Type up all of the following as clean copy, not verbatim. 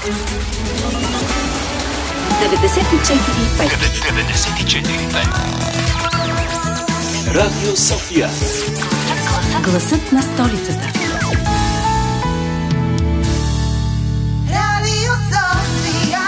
94.5 Радио София. Гласът на столицата. Радио София.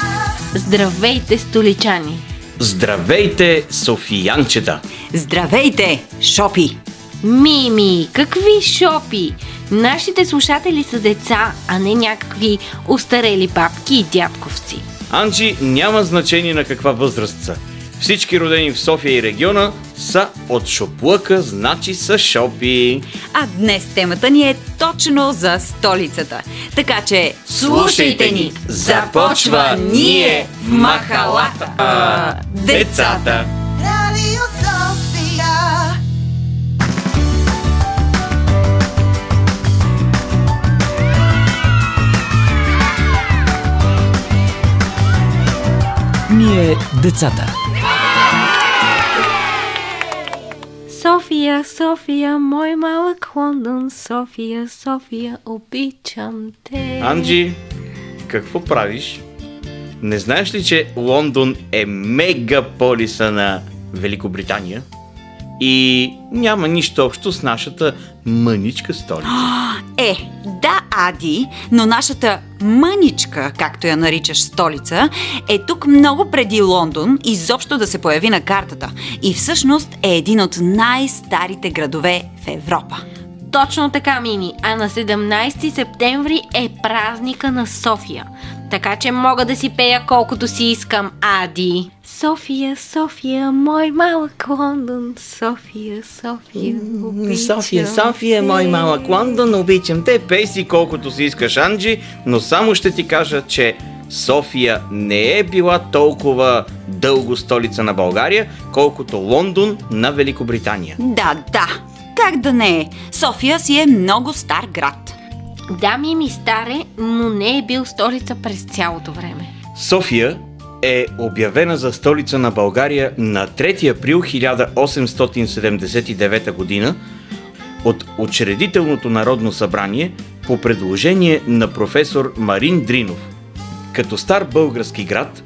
Здравейте, столичани! Здравейте, софиянчета! Здравейте, шопи! Мими, какви шопи? Нашите слушатели са деца, а не някакви остарели бабки и дядковци. Анджи, няма значение на каква възраст са. Всички родени в София и региона са от шоплъка, значи са шопи. А днес темата ни е точно за столицата. Така че слушайте ни! Започва Ние в махалата! Децата! Ние, децата. София, София, мой малък Лондон, София, София, обичам те. Анджи, какво правиш? Не знаеш ли, че Лондон е мегаполиса на Великобритания и няма нищо общо с нашата мъничка столица? Е, да, Ади, но нашата мъничка, както я наричаш столица, е тук много преди Лондон изобщо да се появи на картата и всъщност е един от най-старите градове в Европа. Точно така, Мими, а на 17 септември е празника на София, така че мога да си пея колкото си искам, Ади. София, София, мой малък Лондон, София, София, обичам София, София, мой малък Лондон, обичам те. Пей си колкото си искаш, Анджи, но само ще ти кажа, че София не е била толкова дълго столица на България, колкото Лондон на Великобритания. Да, да, как да не е? София си е много стар град. Да, Мими, старе, но не е бил столица през цялото време. София е обявена за столица на България на 3 април 1879 година от Учредителното народно събрание по предложение на професор Марин Дринов. Като стар български град,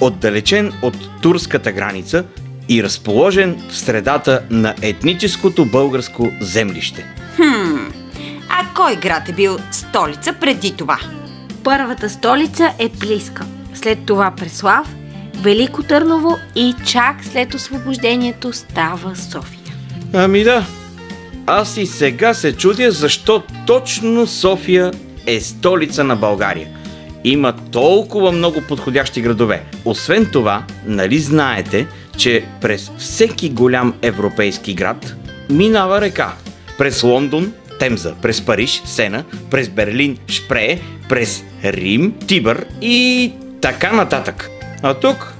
отдалечен от турската граница и разположен в средата на етническото българско землище. А кой град е бил столица преди това? Първата столица е Плиска. След това Преслав, Велико Търново и чак след освобождението става София. Ами да, аз и сега се чудя защо точно София е столица на България. Има толкова много подходящи градове. Освен това, нали знаете, че през всеки голям европейски град минава река. През Лондон – Темза, през Париж – Сена, през Берлин – Шпрее, през Рим – Тибър и... така нататък. А тук?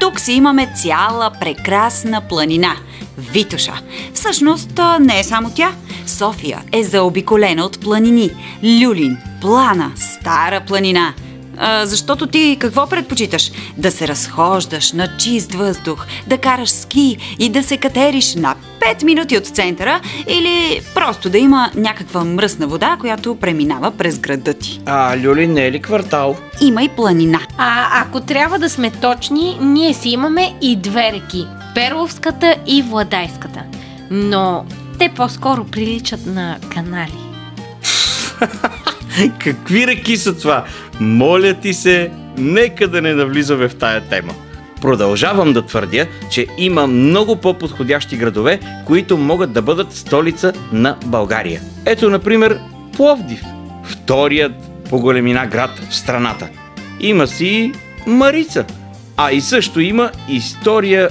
Тук си имаме цяла прекрасна планина – Витоша. Всъщност не е само тя. София е заобиколена от планини – Люлин, Плана, Стара планина. Защото ти какво предпочиташ? Да се разхождаш на чист въздух, да караш ски и да се катериш на 5 минути от центъра или просто да има някаква мръсна вода, която преминава през града ти. А Люлин не е ли квартал? Има и планина. Ако трябва да сме точни, ние си имаме и две реки – Перловската и Владайската. Но те по-скоро приличат на канали. Какви реки са това? Моля ти се, нека да не навлизаме в тая тема. Продължавам да твърдя, че има много по-подходящи градове, които могат да бъдат столица на България. Ето, например, Пловдив, вторият по големина град в страната. Има си Марица, а и също има история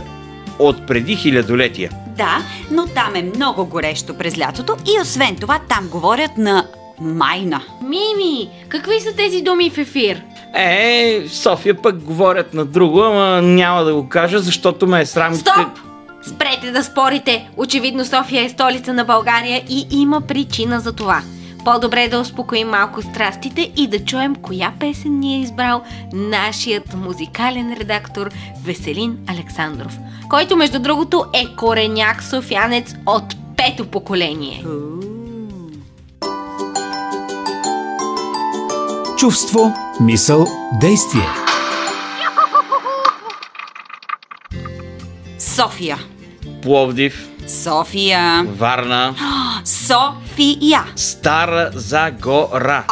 от преди хилядолетия. Да, но там е много горещо през лятото и освен това там говорят на... майна. Мими, какви са тези думи в ефир? В София пък говорят на друго, ама няма да го кажа, защото ме е срам. Стоп! Спрете да спорите! Очевидно София е столица на България и има причина за това. По-добре да успокоим малко страстите и да чуем коя песен ни е избрал нашият музикален редактор Веселин Александров, който между другото е кореняк софиянец от 5-то поколение. Чувство Мисъл, действие. София. Пловдив. София. Варна. София. Стара Загора.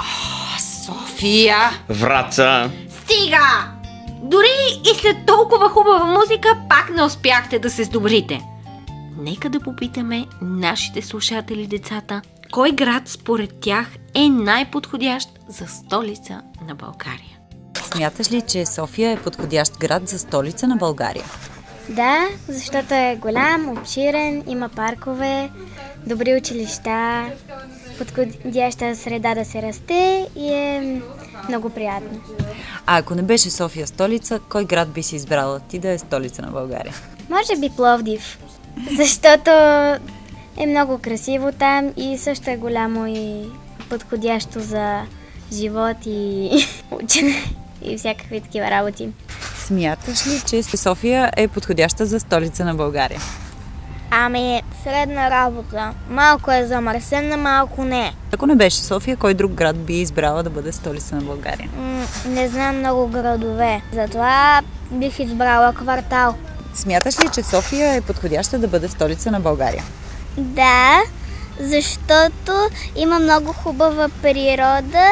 София. Враца. Стига! Дори и след толкова хубава музика пак не успяхте да се сдобрите. Нека да попитаме нашите слушатели, децата, кой град според тях е най-подходящ за столица на България? Смяташ ли, че София е подходящ град за столица на България? Да, защото е голям, обширен, има паркове, добри училища, подходяща среда да се расте и е много приятно. А ако не беше София столица, кой град би си избрала ти да е столица на България? Може би Пловдив, защото е много красиво там и също е голямо и подходящо за живот и учене и всякакви такива работи. Смяташ ли, че София е подходяща за столица на България? Ами, средна работа. Малко е замърсена, малко не е. Ако не беше София, кой друг град би избрала да бъде столица на България? Не знам много градове, затова бих избрала Квартал. Смяташ ли, че София е подходяща да бъде столица на България? Да, защото има много хубава природа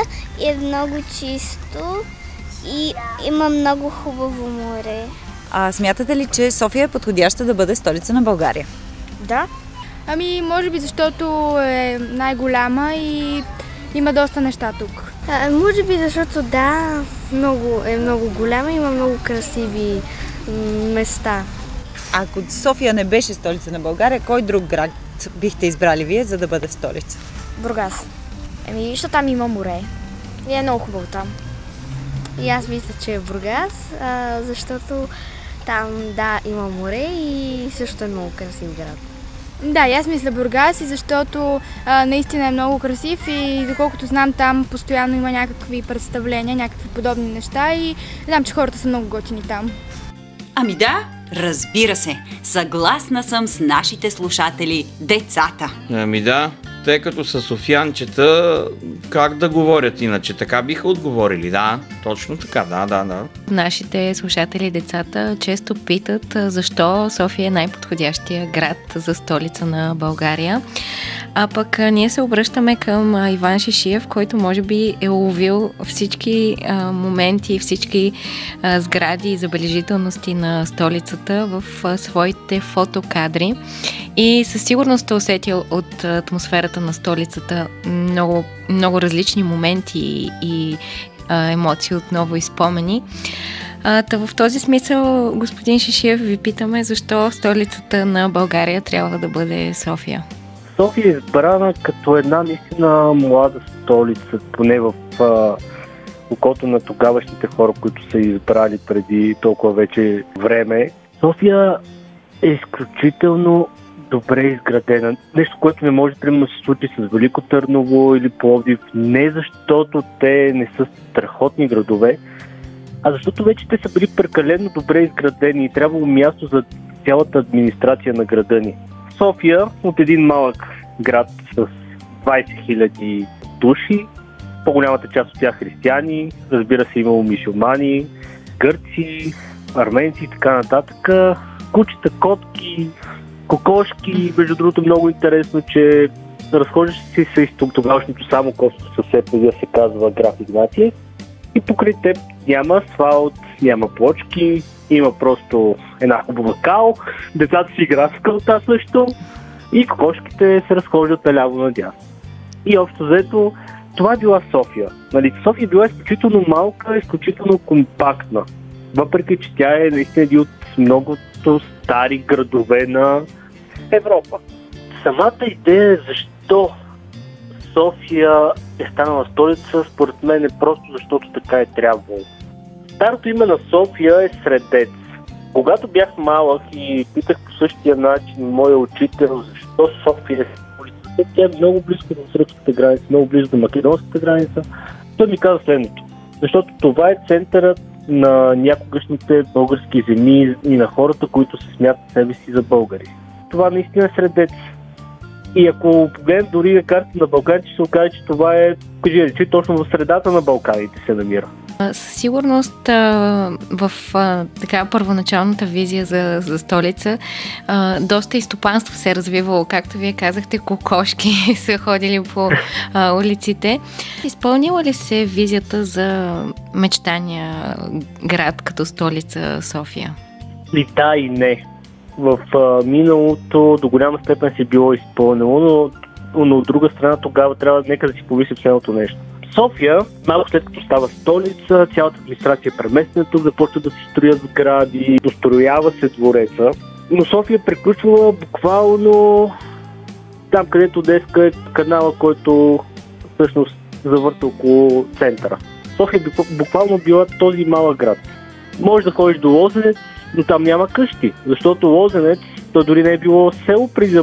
и е много чисто и има много хубаво море. А смятате ли, че София е подходяща да бъде столица на България? Да. Ами, може би защото е най-голяма и има доста неща тук. Може би защото да, е много голяма и има много красиви места. Ако София не беше столица на България, кой друг град бихте избрали вие, за да бъде столица? Бургас. Ами, защото там има море. И е много хубаво там. И аз мисля, че е Бургас, защото там, да, има море и също е много красив град. Да, и аз мисля Бургас, и защото наистина е много красив и доколкото знам, там постоянно има някакви представления, някакви подобни неща и знам, че хората са много готини там. Ами да, разбира се, съгласна съм с нашите слушатели, децата. Ами да, тъй като са софиянчета, как да говорят иначе? Така биха отговорили, да, точно така, да. Нашите слушатели, децата, често питат защо София е най-подходящия град за столица на България. А пък ние се обръщаме към Иван Шишиев, който може би е уловил всички моменти, всички сгради и забележителности на столицата в своите фотокадри и със сигурност е усетил от атмосферата на столицата много, много различни моменти и емоции отново и спомени. В този смисъл, господин Шишиев, ви питаме защо столицата на България трябва да бъде София? София е избрана като една наистина млада столица, поне в окото на тогавашните хора, които са избрали преди толкова вече време. София е изключително добре изградена. Нещо, което не може да се случи с Велико Търново или Пловдив, не защото те не са страхотни градове, а защото вече те са били прекалено добре изградени и трябвало място за цялата администрация на града ни. София от един малък град с 20 хиляди души, по-голямата част от тях християни, разбира се имало мюсюлмани, гърци, арменци и така нататък, кучета, котки, кокошки, между другото много интересно, че разхождаш си с тогавашното само косто съседство, да се казва граф Игнатиев и покрай теб няма асфалт, няма плочки, има просто една хубава кал, децата си играят в калта също и кокошките се разхождат наляво надясно. И общо взето, това била София. Нали, София била изключително малка, изключително компактна, въпреки че тя е наистина един от многото стари градове на Европа. Самата идея защо София е станала столица, според мен е просто защото така е трябвало. Старото име на София е Средец. Когато бях малък и питах по същия начин моя учител защо София е столица, тя е много близко до сръбската граница, много близко до македонската граница, той ми каза следното. Защото това е центърът на някогашните български земи и на хората, които се смятат себе си за българи. Това наистина е Средец. И ако погледнем дори на карта на Балканите, ще се окаже, че това е, кажи, точно в средата на Балканите се намира. Със сигурност в така първоначалната визия за столица доста и стопанство се е развивало. Както вие казахте, кокошки са ходили по улиците. Изпълнила ли се визията за мечтания град като столица София? И да, и не. В миналото до голяма степен се било изпълнено, но от друга страна тогава трябва нека да си повисим следното нещо. София, малко след като става столица, цялата администрация е преместена тук, започва да се строят сгради, достроява се двореца, но София приключва буквално там, където деска е канала, който всъщност завърта около центъра. София буквално била този малък град. Може да ходиш до Лозенец, но там няма къщи, защото Лозенец, то дори не е било село преди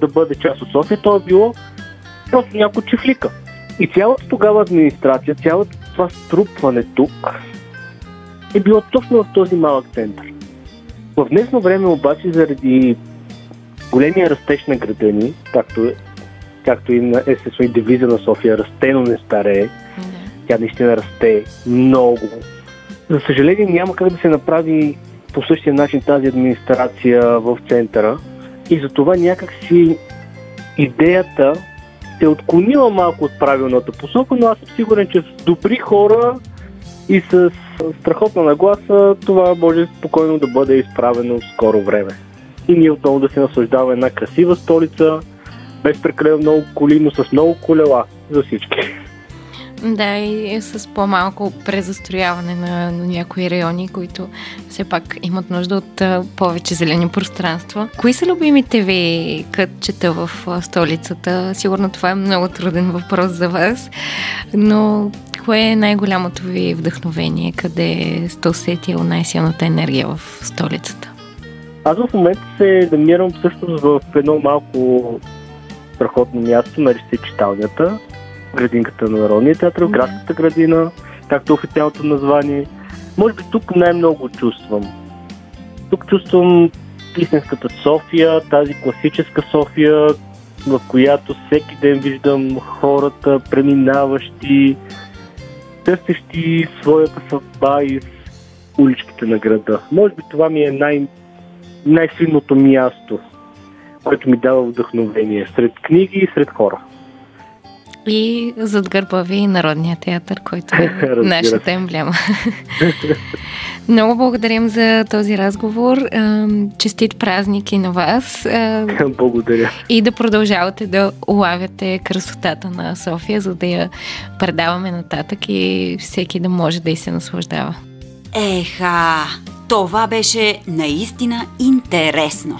да бъде част от София, то е било просто някоя чифлика. И цялата тогава администрация, цялото това струпване тук е било точно в този малък център. В днешно време обаче, заради големия растеж на града ни, както и на естествено девиза на София, растено не старее, тя наистина расте много. За съжаление няма как да се направи по същия начин тази администрация в центъра и затова някакси идеята се отклонила малко от правилната посока, но аз съм сигурен, че с добри хора и с страхотна нагласа това може спокойно да бъде изправено в скоро време. И ние отново да се наслаждаваме една красива столица, без прекалено много коли, но с много колела за всички. Да, и с по-малко презастрояване на някои райони, които все пак имат нужда от повече зелени пространства. Кои са любимите ви кътчета в столицата? Сигурно това е много труден въпрос за вас, но кое е най-голямото ви вдъхновение? Къде сте усетил най-силната енергия в столицата? Аз в момента се намирам всъщност в едно малко страхотно място, нарича се читалнята. Градинката на Народния театър, градската градина, както официалното название. Може би тук най-много чувствам. Тук чувствам истинската София, тази класическа София, в която всеки ден виждам хората, преминаващи, търсещи своята съдба из уличките на града. Може би това ми е най-силното място, което ми дава вдъхновение сред книги и сред хора. И зад гърба ви Народния театър, който е нашата емблема. Много благодарим за този разговор. Честит празник и на вас. Благодаря. И да продължавате да улавяте красотата на София, за да я предаваме нататък и всеки да може да и се наслаждава. Еха! Това беше наистина интересно.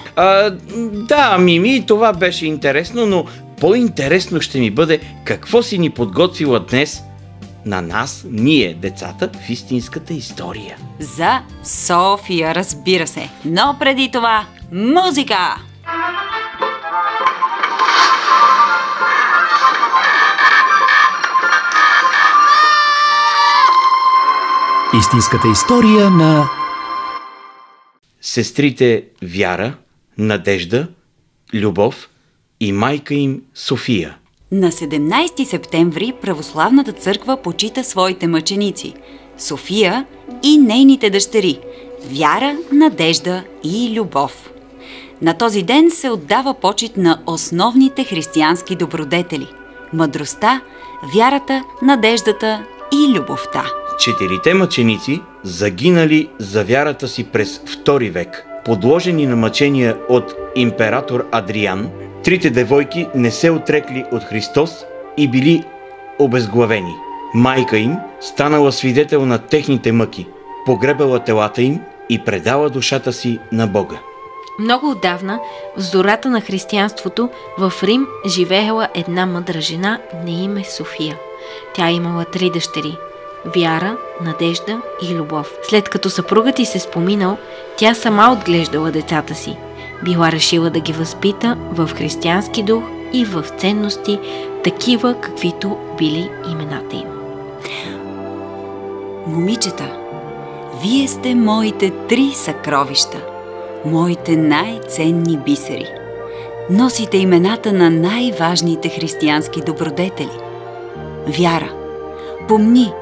Да, Мими, това беше интересно, но по-интересно ще ми бъде какво си ни подготвила днес на нас, ние, децата, в истинската история. За София, разбира се. Но преди това, музика! Истинската история на сестрите Вяра, Надежда, Любов и майка им София. На 17 септември Православната църква почита своите мъченици – София и нейните дъщери – Вяра, Надежда и Любов. На този ден се отдава почит на основните християнски добродетели – мъдростта, вярата, надеждата и любовта. Четирите мъченици загинали за вярата си през II век, подложени на мъчения от император Адриан. Трите девойки не се отрекли от Христос и били обезглавени. Майка им станала свидетел на техните мъки, погребала телата им и предала душата си на Бога. Много отдавна в зората на християнството в Рим живеела една мъдра жена на име София. Тя имала три дъщери – Вяра, Надежда и Любов. След като съпругът ѝ се споминал, тя сама отглеждала децата си. Била решила да ги възпита в християнски дух и в ценности, такива каквито били имената им. Момичета, вие сте моите три съкровища, моите най-ценни бисери. Носите имената на най-важните християнски добродетели. Вяра, помни,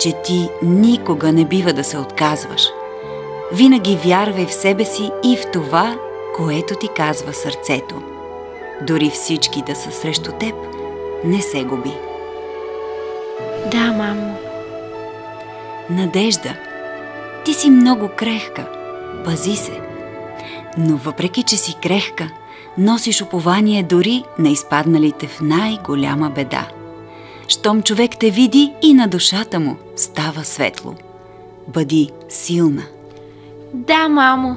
че ти никога не бива да се отказваш. Винаги вярвай в себе си и в това, което ти казва сърцето. Дори всички да са срещу теб, не се губи. Да, мамо. Надежда, ти си много крехка, пази се. Но въпреки, че си крехка, носиш упование дори на изпадналите в най-голяма беда. Щом човек те види и на душата му става светло. Бъди силна. Да, мамо.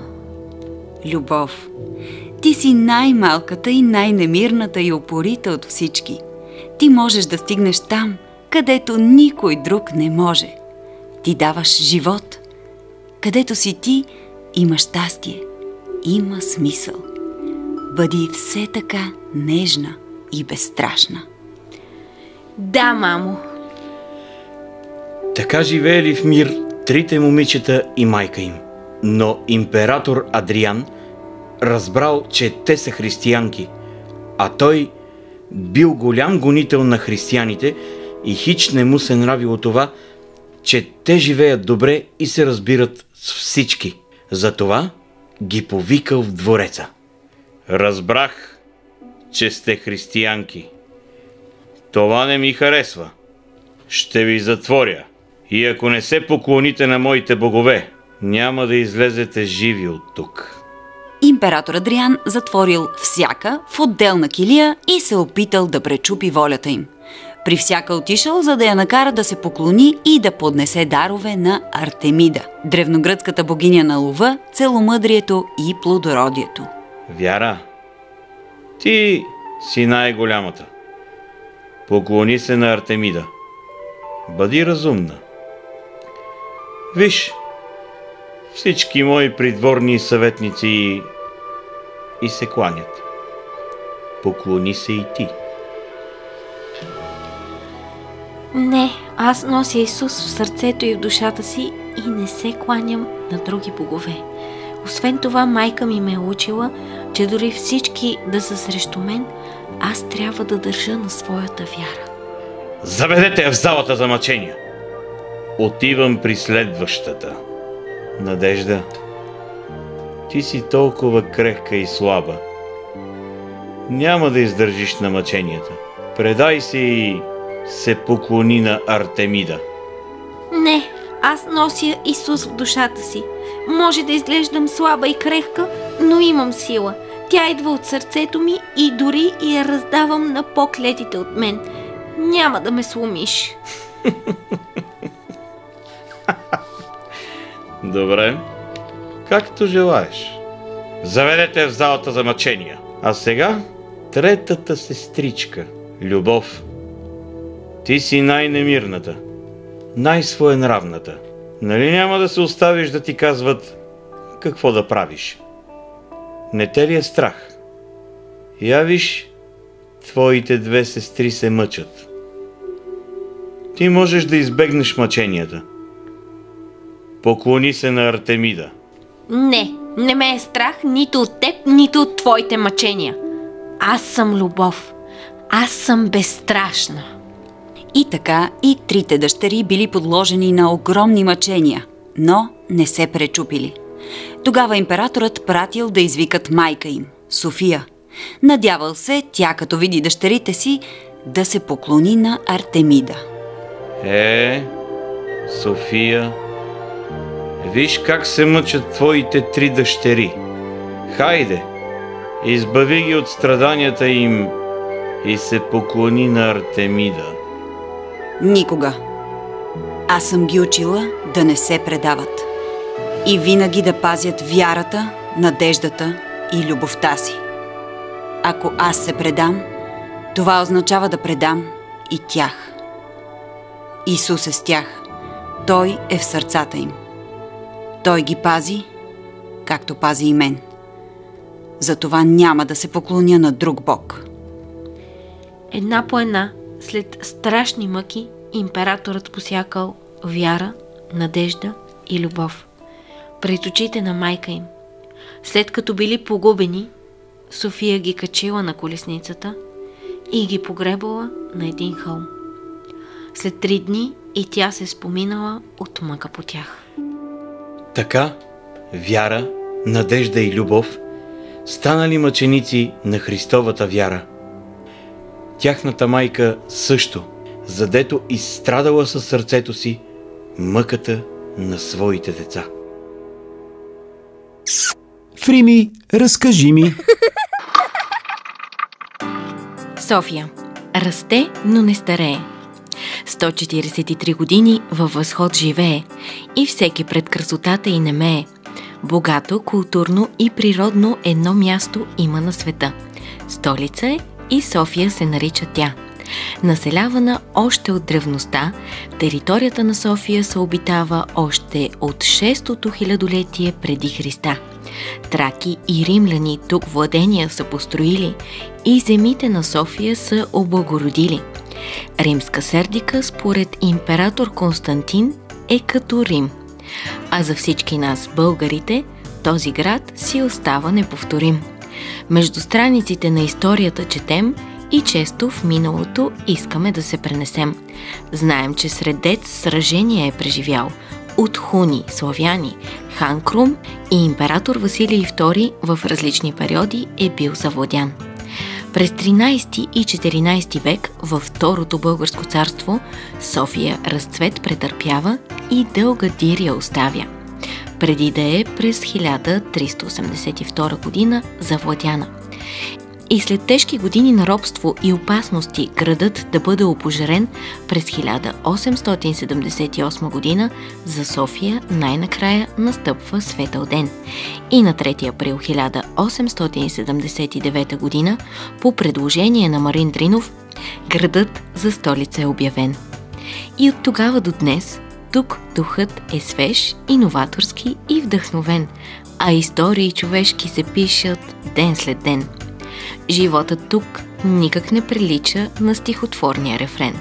Любов, ти си най-малката и най-немирната и упорита от всички. Ти можеш да стигнеш там, където никой друг не може. Ти даваш живот. Където си ти, има щастие, има смисъл. Бъди все така нежна и безстрашна. Да, мамо. Така живеели в мир трите момичета и майка им. Но император Адриан разбрал, че те са християнки, а той бил голям гонител на християните и хич не му се нравило това, че те живеят добре и се разбират с всички. Затова ги повикал в двореца. Разбрах, че сте християнки. Това не ми харесва. Ще ви затворя. И ако не се поклоните на моите богове, няма да излезете живи от тук. Император Адриан затворил всяка в отделна килия и се опитал да пречупи волята им. При всяка отишъл, за да я накара да се поклони и да поднесе дарове на Артемида, древногръцката богиня на лова, целомъдрието и плодородието. Вяра, ти си най-голямата. Поклони се на Артемида. Бъди разумна. Виж, всички мои придворни съветници и се кланят. Поклони се и ти. Не, аз нося Исус в сърцето и в душата си и не се кланям на други богове. Освен това, майка ми ме е учила, че дори всички да са срещу мен, аз трябва да държа на своята вяра. Заведете я в залата за мъчения. Отивам при следващата. Надежда, ти си толкова крехка и слаба. Няма да издържиш на мъченията. Предай се и се поклони на Артемида. Не, аз нося Исус в душата си. Може да изглеждам слаба и крехка, но имам сила. Тя идва от сърцето ми и дори я раздавам на по-клетите от мен. Няма да ме сломиш. Добре, както желаеш. Заведете в залата за мъчения. А сега третата сестричка. Любов, ти си най-немирната, най-своенравната. Нали няма да се оставиш да ти казват какво да правиш? Не те ли е страх? Я виж, твоите две сестри се мъчат. Ти можеш да избегнеш мъченията. Поклони се на Артемида. Не, не ме е страх нито от теб, нито от твоите мъчения. Аз съм любов. Аз съм безстрашна. И така и трите дъщери били подложени на огромни мъчения, но не се пречупили. Тогава императорът пратил да извикат майка им, София. Надявал се, тя като види дъщерите си, да се поклони на Артемида. София, виж как се мъчат твоите три дъщери. Хайде, избави ги от страданията им и се поклони на Артемида. Никога. Аз съм ги учила да не се предават. И винаги да пазят вярата, надеждата и любовта си. Ако аз се предам, това означава да предам и тях. Исус е с тях. Той е в сърцата им. Той ги пази, както пази и мен. Затова няма да се поклоня на друг бог. Една по една, след страшни мъки, императорът посякал вяра, надежда и любов пред очите на майка им. След като били погубени, София ги качила на колесницата и ги погребала на един хълм. След 3 дни и тя се споминала от мъка по тях. Така Вяра, Надежда и Любов станали мъченици на Христовата вяра. Тяхната майка също, задето изстрадала със сърцето си мъката на своите деца. Фрими, разкажи ми! София. Расте, но не старее. 143 години във възход живее и всеки пред красотата й немее. Богато, културно и природно едно място има на света. Столица е и София се нарича тя. Населявана още от древността, територията на София се обитава още от 6-то хилядолетие преди Христа. Траки и римляни тук владения са построили и земите на София са облагородили. Римска Сердика според император Константин е като Рим. А за всички нас, българите, този град си остава неповторим. Между страниците на историята четем и често в миналото искаме да се пренесем. Знаем, че средец сражение е преживял от хуни, славяни, хан Крум и император Василий II в различни периоди е бил завладян. През 13 и 14 век във Второто българско царство София разцвет претърпява и дълга диря оставя, преди да е през 1382 година завладяна. И след тежки години на робство и опасности градът да бъде опожарен през 1878 година за София най-накрая настъпва светъл ден. И на 3 април 1879 година по предложение на Марин Дринов градът за столица е обявен. И от тогава до днес тук духът е свеж, иноваторски и вдъхновен, а истории човешки се пишат ден след ден. Животът тук никак не прилича на стихотворния рефрен.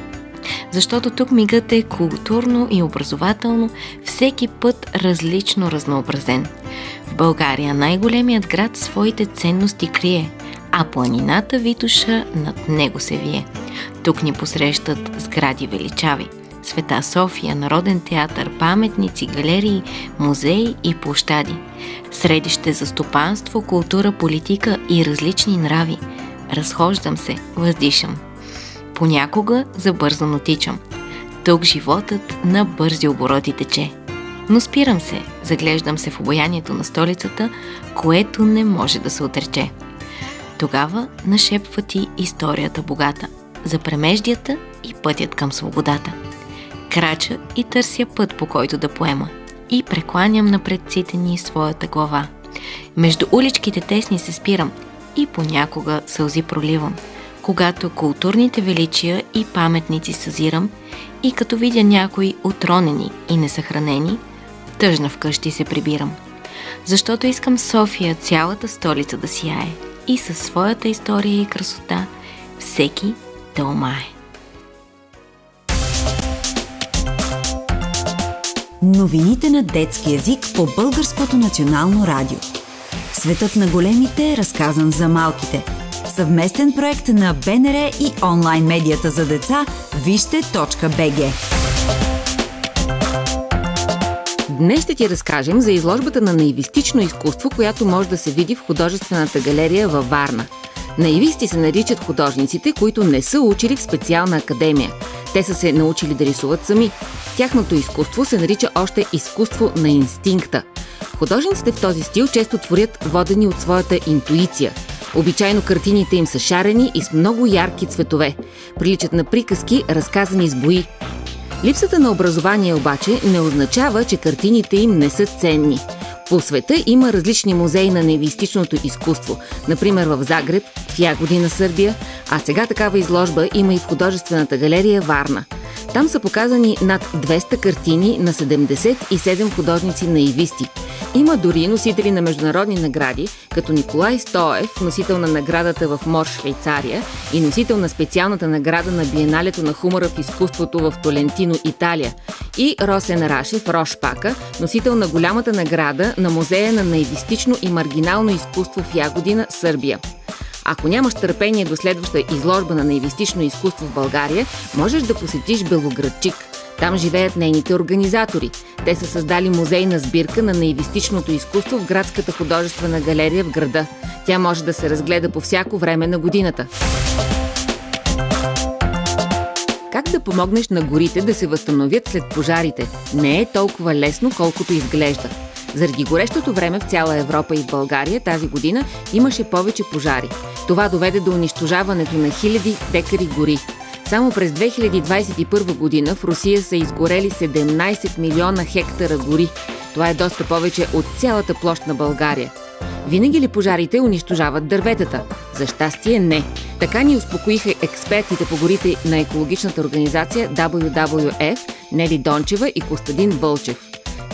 Защото тук мигът е културно и образователно, всеки път различно разнообразен. В България най-големият град своите ценности крие, а планината Витоша над него се вие. Тук ни посрещат сгради величави. Света София, Народен театър, паметници, галерии, музеи и площади. Средище за стопанство, култура, политика и различни нрави. Разхождам се, въздишам. Понякога забързано тичам. Тук животът на бързи обороти тече. Но спирам се, заглеждам се в обаянието на столицата, което не може да се отрече. Тогава нашепва ти историята богата за премеждията и пътят към свободата. Крача и търся път, по който да поема, и прекланям на предците ни своята глава. Между уличките тесни се спирам и понякога сълзи проливам, когато културните величия и паметници съзирам и като видя някои отронени и несъхранени, тъжна вкъщи се прибирам. Защото искам София, цялата столица да сияе и със своята история и красота всеки да умае. Новините на детски език по Българското национално радио. Светът на големите е разказан за малките. Съвместен проект на БНР и онлайн медията за деца вижте.бг. Днес ще ти разкажем за изложбата на наивистично изкуство, която може да се види в художествената галерия във Варна. Наивисти се наричат художниците, които не са учили в специална академия. Те са се научили да рисуват сами. Тяхното изкуство се нарича още изкуство на инстинкта. Художниците в този стил често творят водени от своята интуиция. Обичайно картините им са шарени и с много ярки цветове. Приличат на приказки, разказани с бои. Липсата на образование обаче не означава, че картините им не са ценни. По света има различни музеи на наивистичното изкуство, например в Загреб, в Ягодина, Сърбия, а сега такава изложба има и в художествената галерия Варна. Там са показани над 200 картини на 77 художници наивисти. Има дори носители на международни награди, като Николай Стоев, носител на наградата в Мор, Швейцария, и носител на специалната награда на биеналето на хумора в изкуството в Толентино, Италия, и Росен Рашев, Рошпака, носител на голямата награда на Музея на наивистично и маргинално изкуство в Ягодина, Сърбия. Ако нямаш търпение до следваща изложба на наивистично изкуство в България, можеш да посетиш Белоградчик. Там живеят нейните организатори. Те са създали музейна сбирка на наивистичното изкуство в градската художествена галерия в града. Тя може да се разгледа по всяко време на годината. Как да помогнеш на горите да се възстановят след пожарите? Не е толкова лесно, колкото изглежда. Заради горещото време в цяла Европа и в България тази година имаше повече пожари. Това доведе до унищожаването на хиляди декари гори. Само през 2021 година в Русия са изгорели 17 милиона хектара гори. Това е доста повече от цялата площ на България. Винаги ли пожарите унищожават дърветата? За щастие не. Така ни успокоиха експертите по горите на екологичната организация WWF Нели Дончева и Костадин Вълчев.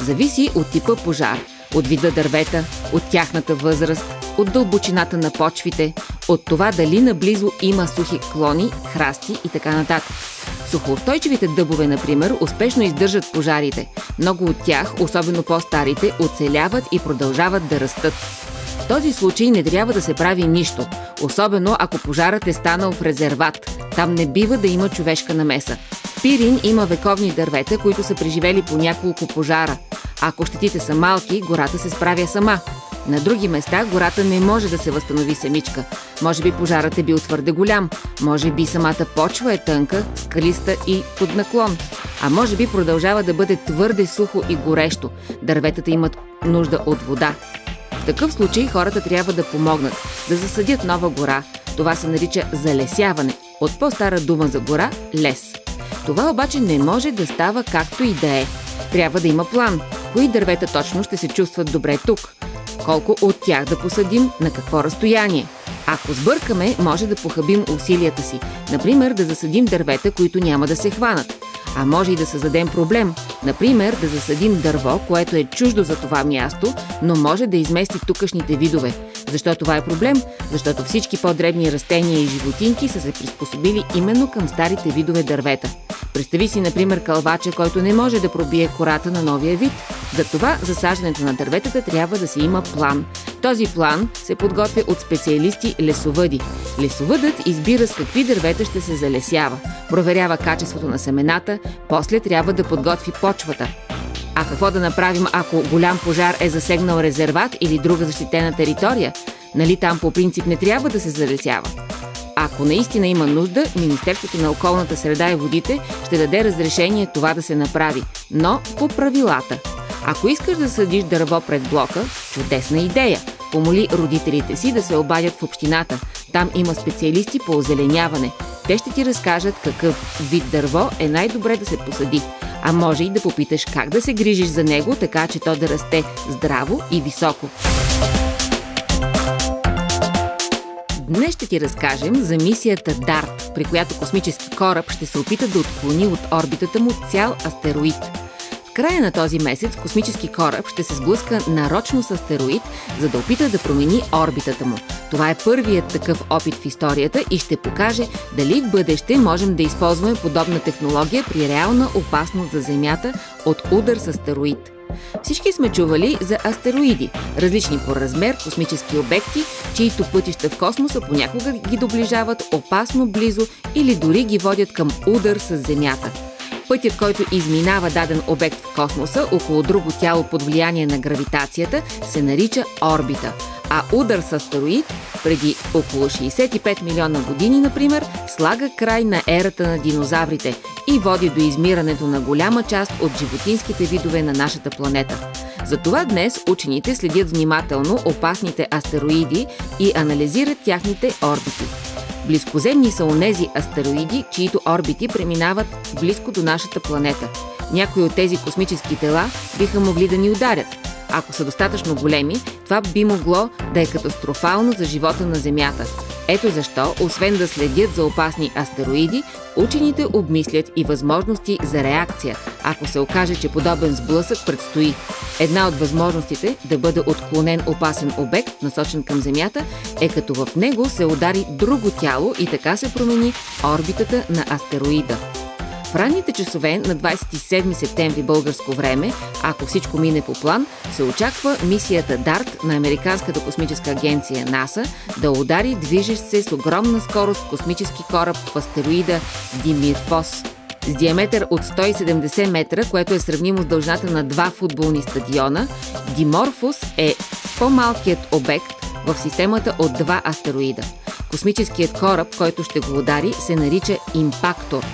Зависи от типа пожар, от вида дървета, от тяхната възраст, от дълбочината на почвите, от това дали наблизо има сухи клони, храсти и така нататък. Сухоустойчивите дъбове, например, успешно издържат пожарите. Много от тях, особено по-старите, оцеляват и продължават да растат. В този случай не трябва да се прави нищо, особено ако пожарът е станал в резерват. Там не бива да има човешка намеса. В Пирин има вековни дървета, които са преживели по няколко пожара. Ако щетите са малки, гората се справя сама. На други места гората не може да се възстанови самичка. Може би пожарът е бил твърде голям, може би самата почва е тънка, скалиста и под наклон. А може би продължава да бъде твърде сухо и горещо. Дърветата имат нужда от вода. В такъв случай хората трябва да помогнат, да засадят нова гора. Това се нарича залесяване. От по-стара дума за гора – лес. Това обаче не може да става както и да е. Трябва да има план. Кои дървета точно ще се чувстват добре тук? Колко от тях да посадим, на какво разстояние? Ако сбъркаме, може да похабим усилията си. Например, да засадим дървета, които няма да се хванат. А може и да създадем проблем. Например, да засадим дърво, което е чуждо за това място, но може да измести тукашните видове. Защо това е проблем? Защото всички по-дребни растения и животинки са се приспособили именно към старите видове дървета. Представи си, например, кълвача, който не може да пробие кората на новия вид. Затова засаждането на дърветата трябва да си има план. Този план се подготвя от специалисти-лесовъди. Лесовъдът избира с какви дървета ще се залесява, проверява качеството на семената, после трябва да подготви почвата. А какво да направим, ако голям пожар е засегнал резерват или друга защитена територия? Нали там по принцип не трябва да се залесява? Ако наистина има нужда, Министерството на околната среда и водите ще даде разрешение това да се направи, но по правилата. Ако искаш да садиш дърво пред блока, чудесна идея! Помоли родителите си да се обадят в общината. Там има специалисти по озеленяване. Те ще ти разкажат какъв вид дърво е най-добре да се посади. А може и да попиташ как да се грижиш за него, така че то да расте здраво и високо. Днес ще ти разкажем за мисията DART, при която космически кораб ще се опита да отклони от орбитата му цял астероид. В края на този месец космически кораб ще се сблъска нарочно с астероид, за да опита да промени орбитата му. Това е първият такъв опит в историята и ще покаже дали в бъдеще можем да използваме подобна технология при реална опасност за Земята от удар с астероид. Всички сме чували за астероиди, различни по размер космически обекти, чието пътища в космоса понякога ги доближават опасно близо или дори ги водят към удар с Земята. Пътят, който изминава даден обект в космоса около друго тяло под влияние на гравитацията, се нарича орбита. А удар с астероид преди около 65 милиона години, например, слага край на ерата на динозаврите и води до измирането на голяма част от животинските видове на нашата планета. Затова днес учените следят внимателно опасните астероиди и анализират тяхните орбити. Близкоземни са онези астероиди, чието орбити преминават близко до нашата планета. Някои от тези космически тела биха могли да ни ударят. Ако са достатъчно големи, това би могло да е катастрофално за живота на Земята. Ето защо, освен да следят за опасни астероиди, учените обмислят и възможности за реакция, ако се окаже, че подобен сблъсък предстои. Една от възможностите да бъде отклонен опасен обект, насочен към Земята, е като в него се удари друго тяло и така се промени орбитата на астероида. В ранните часове на 27 септември българско време, ако всичко мине по план, се очаква мисията DART на Американската космическа агенция НАСА да удари движещ се с огромна скорост космически кораб в астероида Диморфос. с диаметър от 170 метра, което е сравнимо с дължината на два футболни стадиона, Диморфос е по-малкият обект в системата от два астероида. Космическият кораб, който ще го удари, се нарича импактор.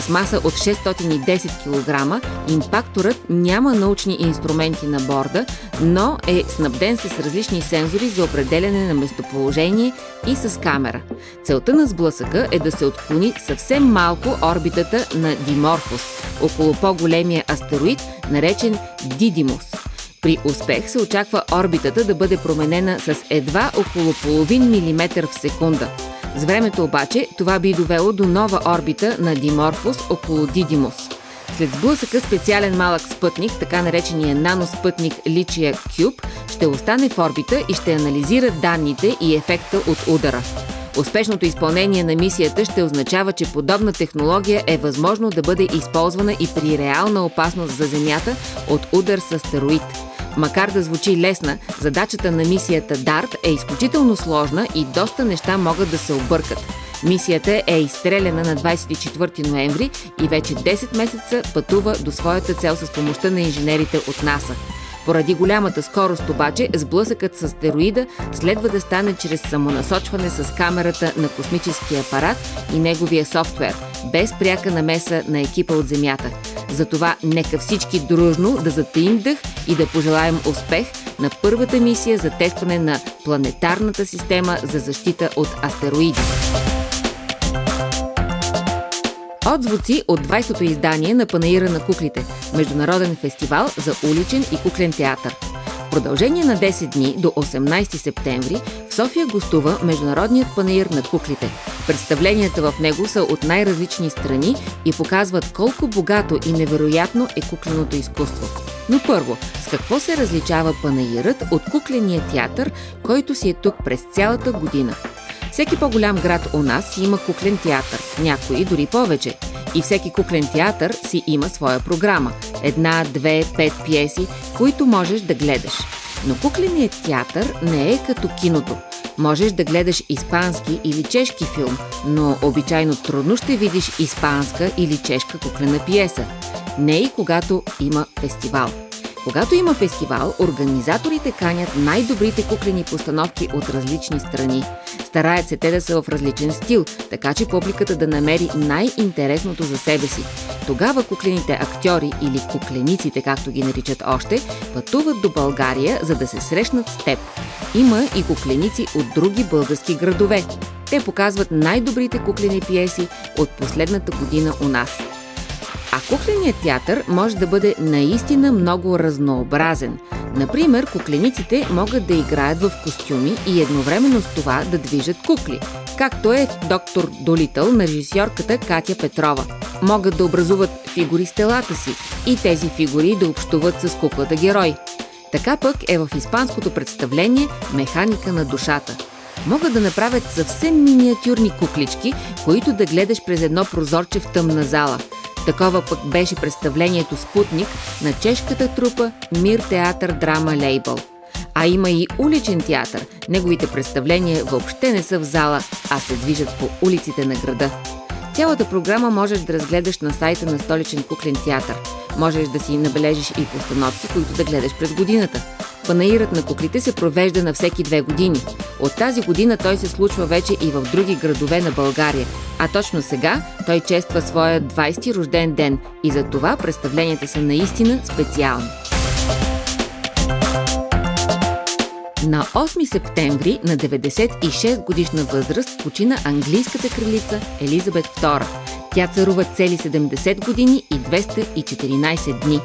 С маса от 610 кг, импакторът няма научни инструменти на борда, но е снабден с различни сензори за определяне на местоположение и с камера. Целта на сблъсъка е да се отклони съвсем малко орбитата на Диморфос, около по-големия астероид, наречен Дидимус. При успех се очаква орбитата да бъде променена с едва около половин милиметър в секунда. С времето обаче това би довело до нова орбита на Диморфос около Дидимус. След сблъсъка специален малък спътник, така наречения наноспътник Личия Кюб, ще остане в орбита и ще анализира данните и ефекта от удара. Успешното изпълнение на мисията ще означава, че подобна технология е възможно да бъде използвана и при реална опасност за Земята от удар с астероид. Макар да звучи лесна, задачата на мисията DART е изключително сложна и доста неща могат да се объркат. Мисията е изстреляна на 24 ноември и вече 10 месеца пътува до своята цел с помощта на инженерите от НАСА. Поради голямата скорост обаче, сблъсъкът с астероида следва да стане чрез самонасочване с камерата на космическия апарат и неговия софтуер, без пряка намеса на екипа от Земята. Затова нека всички дружно да затаим дъх и да пожелаем успех на първата мисия за тестване на планетарната система за защита от астероиди. Отзвуци от 20-то издание на Панаира на куклите – международен фестивал за уличен и куклен театър. В продължение на 10 дни до 18 септември в София гостува Международният панаир на куклите. Представленията в него са от най-различни страни и показват колко богато и невероятно е кукленото изкуство. Но първо, с какво се различава панаирът от кукления театър, който си е тук през цялата година? Всеки по-голям град у нас има куклен театър, някои дори повече. И всеки куклен театър си има своя програма. 1, 2, 5 пиеси, които можеш да гледаш. Но кукленият театър не е като киното. Можеш да гледаш испански или чешки филм, но обичайно трудно ще видиш испанска или чешка куклена пиеса. Не и когато има фестивал. Когато има фестивал, организаторите канят най-добрите куклени постановки от различни страни. Стараят се те да са в различен стил, така че публиката да намери най-интересното за себе си. Тогава куклените актьори или куклениците, както ги наричат още, пътуват до България, за да се срещнат с теб. Има и кукленици от други български градове. Те показват най-добрите куклени пиеси от последната година у нас. А кукленият театър може да бъде наистина много разнообразен. Например, куклениците могат да играят в костюми и едновременно с това да движат кукли, както е доктор Долитъл на режисьорката Катя Петрова. Могат да образуват фигури с телата си и тези фигури да общуват с куклата герой. Така пък е в испанското представление «Механика на душата». Могат да направят съвсем миниатюрни куклички, които да гледаш през едно прозорче в тъмна зала. Такова пък беше представлението «Спутник» на чешката трупа «Мир театър драма лейбъл». А има и уличен театър. Неговите представления въобще не са в зала, а се движат по улиците на града. Цялата програма можеш да разгледаш на сайта на Столичен куклен театър. Можеш да си набележиш и постановки, които да гледаш през годината. Панаирът на куклите се провежда на всеки 2 години. От тази година той се случва вече и в други градове на България. А точно сега той чества своя 20-ти рожден ден и за това представленията са наистина специални. На 8 септември на 96 годишна възраст почина английската кралица Елизабет II. Тя царува цели 70 години и 214 дни.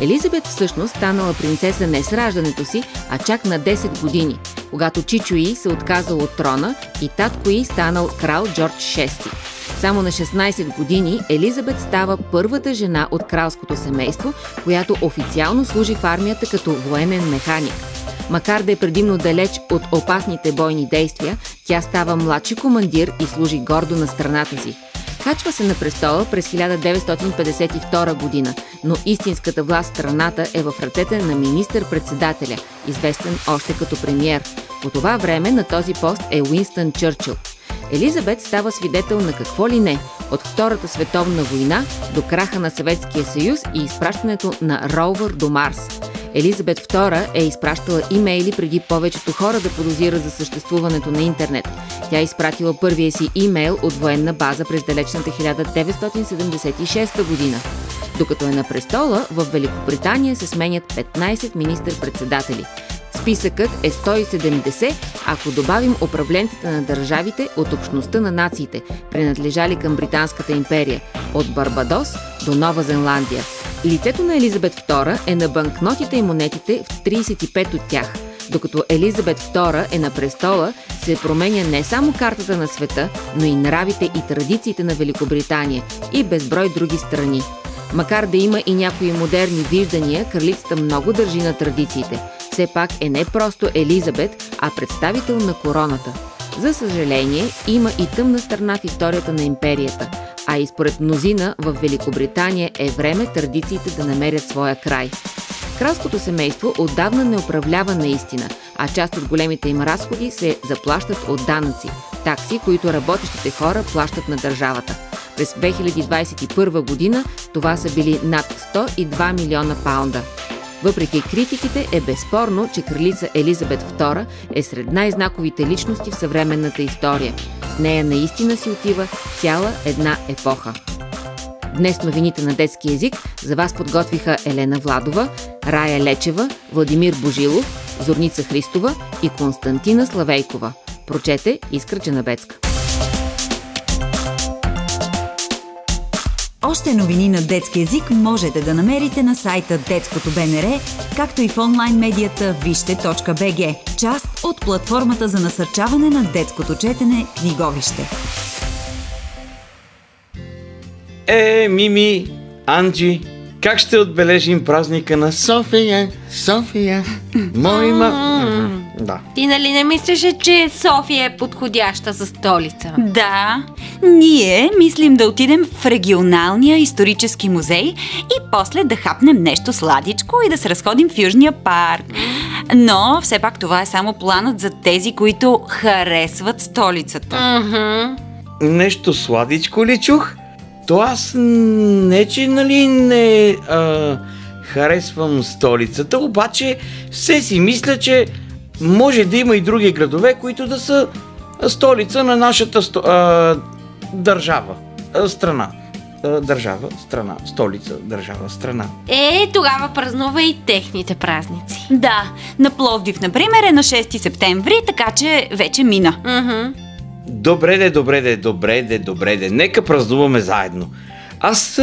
Елизабет всъщност станала принцеса не с раждането си, а чак на 10 години, когато чичо ѝ се отказал от трона и татко ѝ станал крал Джордж VI. Само на 16 години Елизабет става първата жена от кралското семейство, която официално служи в армията като военен механик. Макар да е предимно далеч от опасните бойни действия, тя става младши командир и служи гордо на страната си. Качва се на престола през 1952 година, но истинската власт в страната е в ръцете на министър-председателя, известен още като премиер. По това време на този пост е Уинстън Чърчил. Елизабет става свидетел на какво ли не, от Втората световна война до краха на Съветския съюз и изпращането на ровър до Марс. Елизабет II е изпращала имейли преди повечето хора да подозира за съществуването на интернет. Тя изпратила първия си имейл от военна база през далечната 1976 година. Докато е на престола, в Великобритания се сменят 15 министър-председатели. Списъкът е 170, ако добавим управленците на държавите от общността на нациите, принадлежали към Британската империя, от Барбадос до Нова Зеландия. Лицето на Елизабет II е на банкнотите и монетите в 35 от тях. Докато Елизабет II е на престола, се променя не само картата на света, но и нравите и традициите на Великобритания и безброй други страни. Макар да има и някои модерни виждания, кралицата много държи на традициите. Все пак е не просто Елизабет, а представител на короната. За съжаление, има и тъмна страна в историята на империята, а и според мнозина в Великобритания е време традициите да намерят своя край. Кралското семейство отдавна не управлява наистина, а част от големите им разходи се заплащат от данъци, такси, които работещите хора плащат на държавата. През 2021 година това са били над 102 милиона паунда. Въпреки критиките е безспорно, че кралица Елизабет II е сред най-знаковите личности в съвременната история. С нея наистина си отива цяла една епоха. Днес новините на детски език за вас подготвиха Елена Владова, Рая Лечева, Владимир Божилов, Зорница Христова и Константина Славейкова. Прочете Искра Ченабецка. Още новини на детски език можете да намерите на сайта детското.бнр, както и в онлайн медията вижте.бг, част от платформата за насърчаване на детското четене Книговище. Мими, Анджи, как ще отбележим празника на София? София, Да. Ти нали не мислеше, че София е подходяща за столица? Да, ние мислим да отидем в регионалния исторически музей и после да хапнем нещо сладичко и да се разходим в Южния парк. Но все пак това е само планът за тези, които харесват столицата. Нещо сладичко ли чух? То аз не че нали не харесвам столицата, обаче все си мисля, че може да има и други градове, които да са столица на нашата държава, страна. Тогава празнува и техните празници. Да, на Пловдив, например, е на 6 септември, така че вече мина. Добре, нека празнуваме заедно. Аз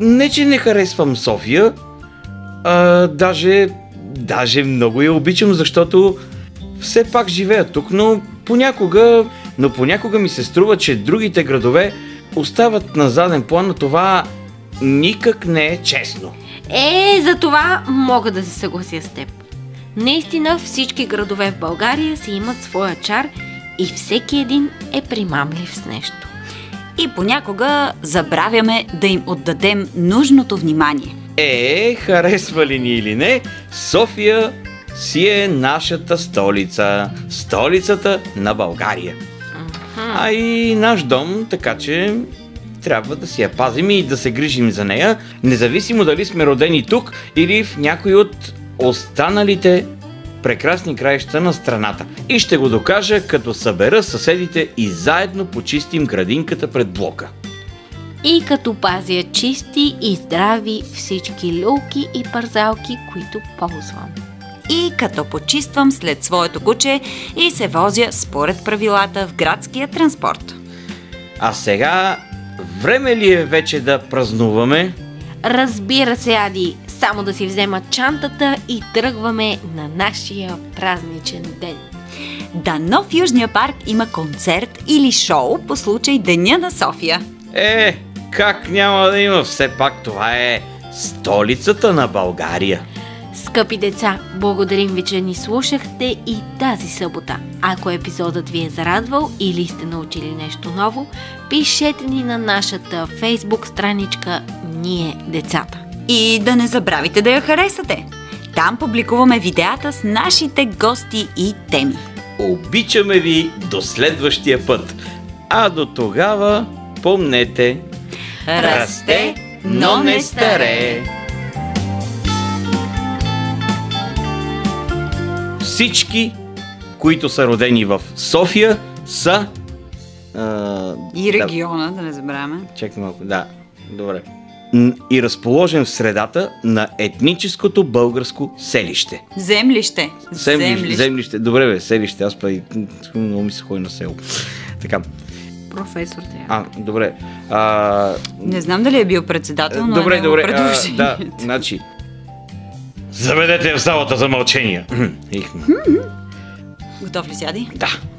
не че не харесвам София, даже много я обичам, защото все пак живея тук, но понякога ми се струва, че другите градове остават на заден план, но това никак не е честно. За това мога да се съглася с теб. Наистина всички градове в България си имат своя чар и всеки един е примамлив с нещо. И понякога забравяме да им отдадем нужното внимание. Харесва ли ни или не, София си е нашата столица. Столицата на България. А и наш дом, така че трябва да си я пазим и да се грижим за нея, независимо дали сме родени тук или в някой от останалите прекрасни краища на страната. И ще го докажа, като събера съседите и заедно почистим градинката пред блока. И като пазя чисти и здрави всички люлки и парзалки, които ползвам. И като почиствам след своето куче и се возя според правилата в градския транспорт. А сега, време ли е вече да празнуваме? Разбира се, Ади, само да си взема чантата и тръгваме на нашия празничен ден. Дано в Южния парк има концерт или шоу по случай Деня на София. Как няма да има, все пак това е столицата на България. Скъпи деца, благодарим ви, че ни слушахте и тази събота. Ако епизодът ви е зарадвал или сте научили нещо ново, пишете ни на нашата Facebook страничка Ние, Децата. И да не забравите да я харесате. Там публикуваме видеята с нашите гости и теми. Обичаме ви, до следващия път. А до тогава... помнете, расте, но не старее. Всички, които са родени в София, са... и региона, да не забравяме. Чакай малко, да, добре. И разположен в средата на етническото българско селище. Землище. Добре, бе, селище. Аз па много ми се ходи на село. Така. Професор те. Добре. Не знам дали е бил председател, но добре, е предложението. Да, значи. Заведете в залата за мълчение. Готов ли сяди? Да.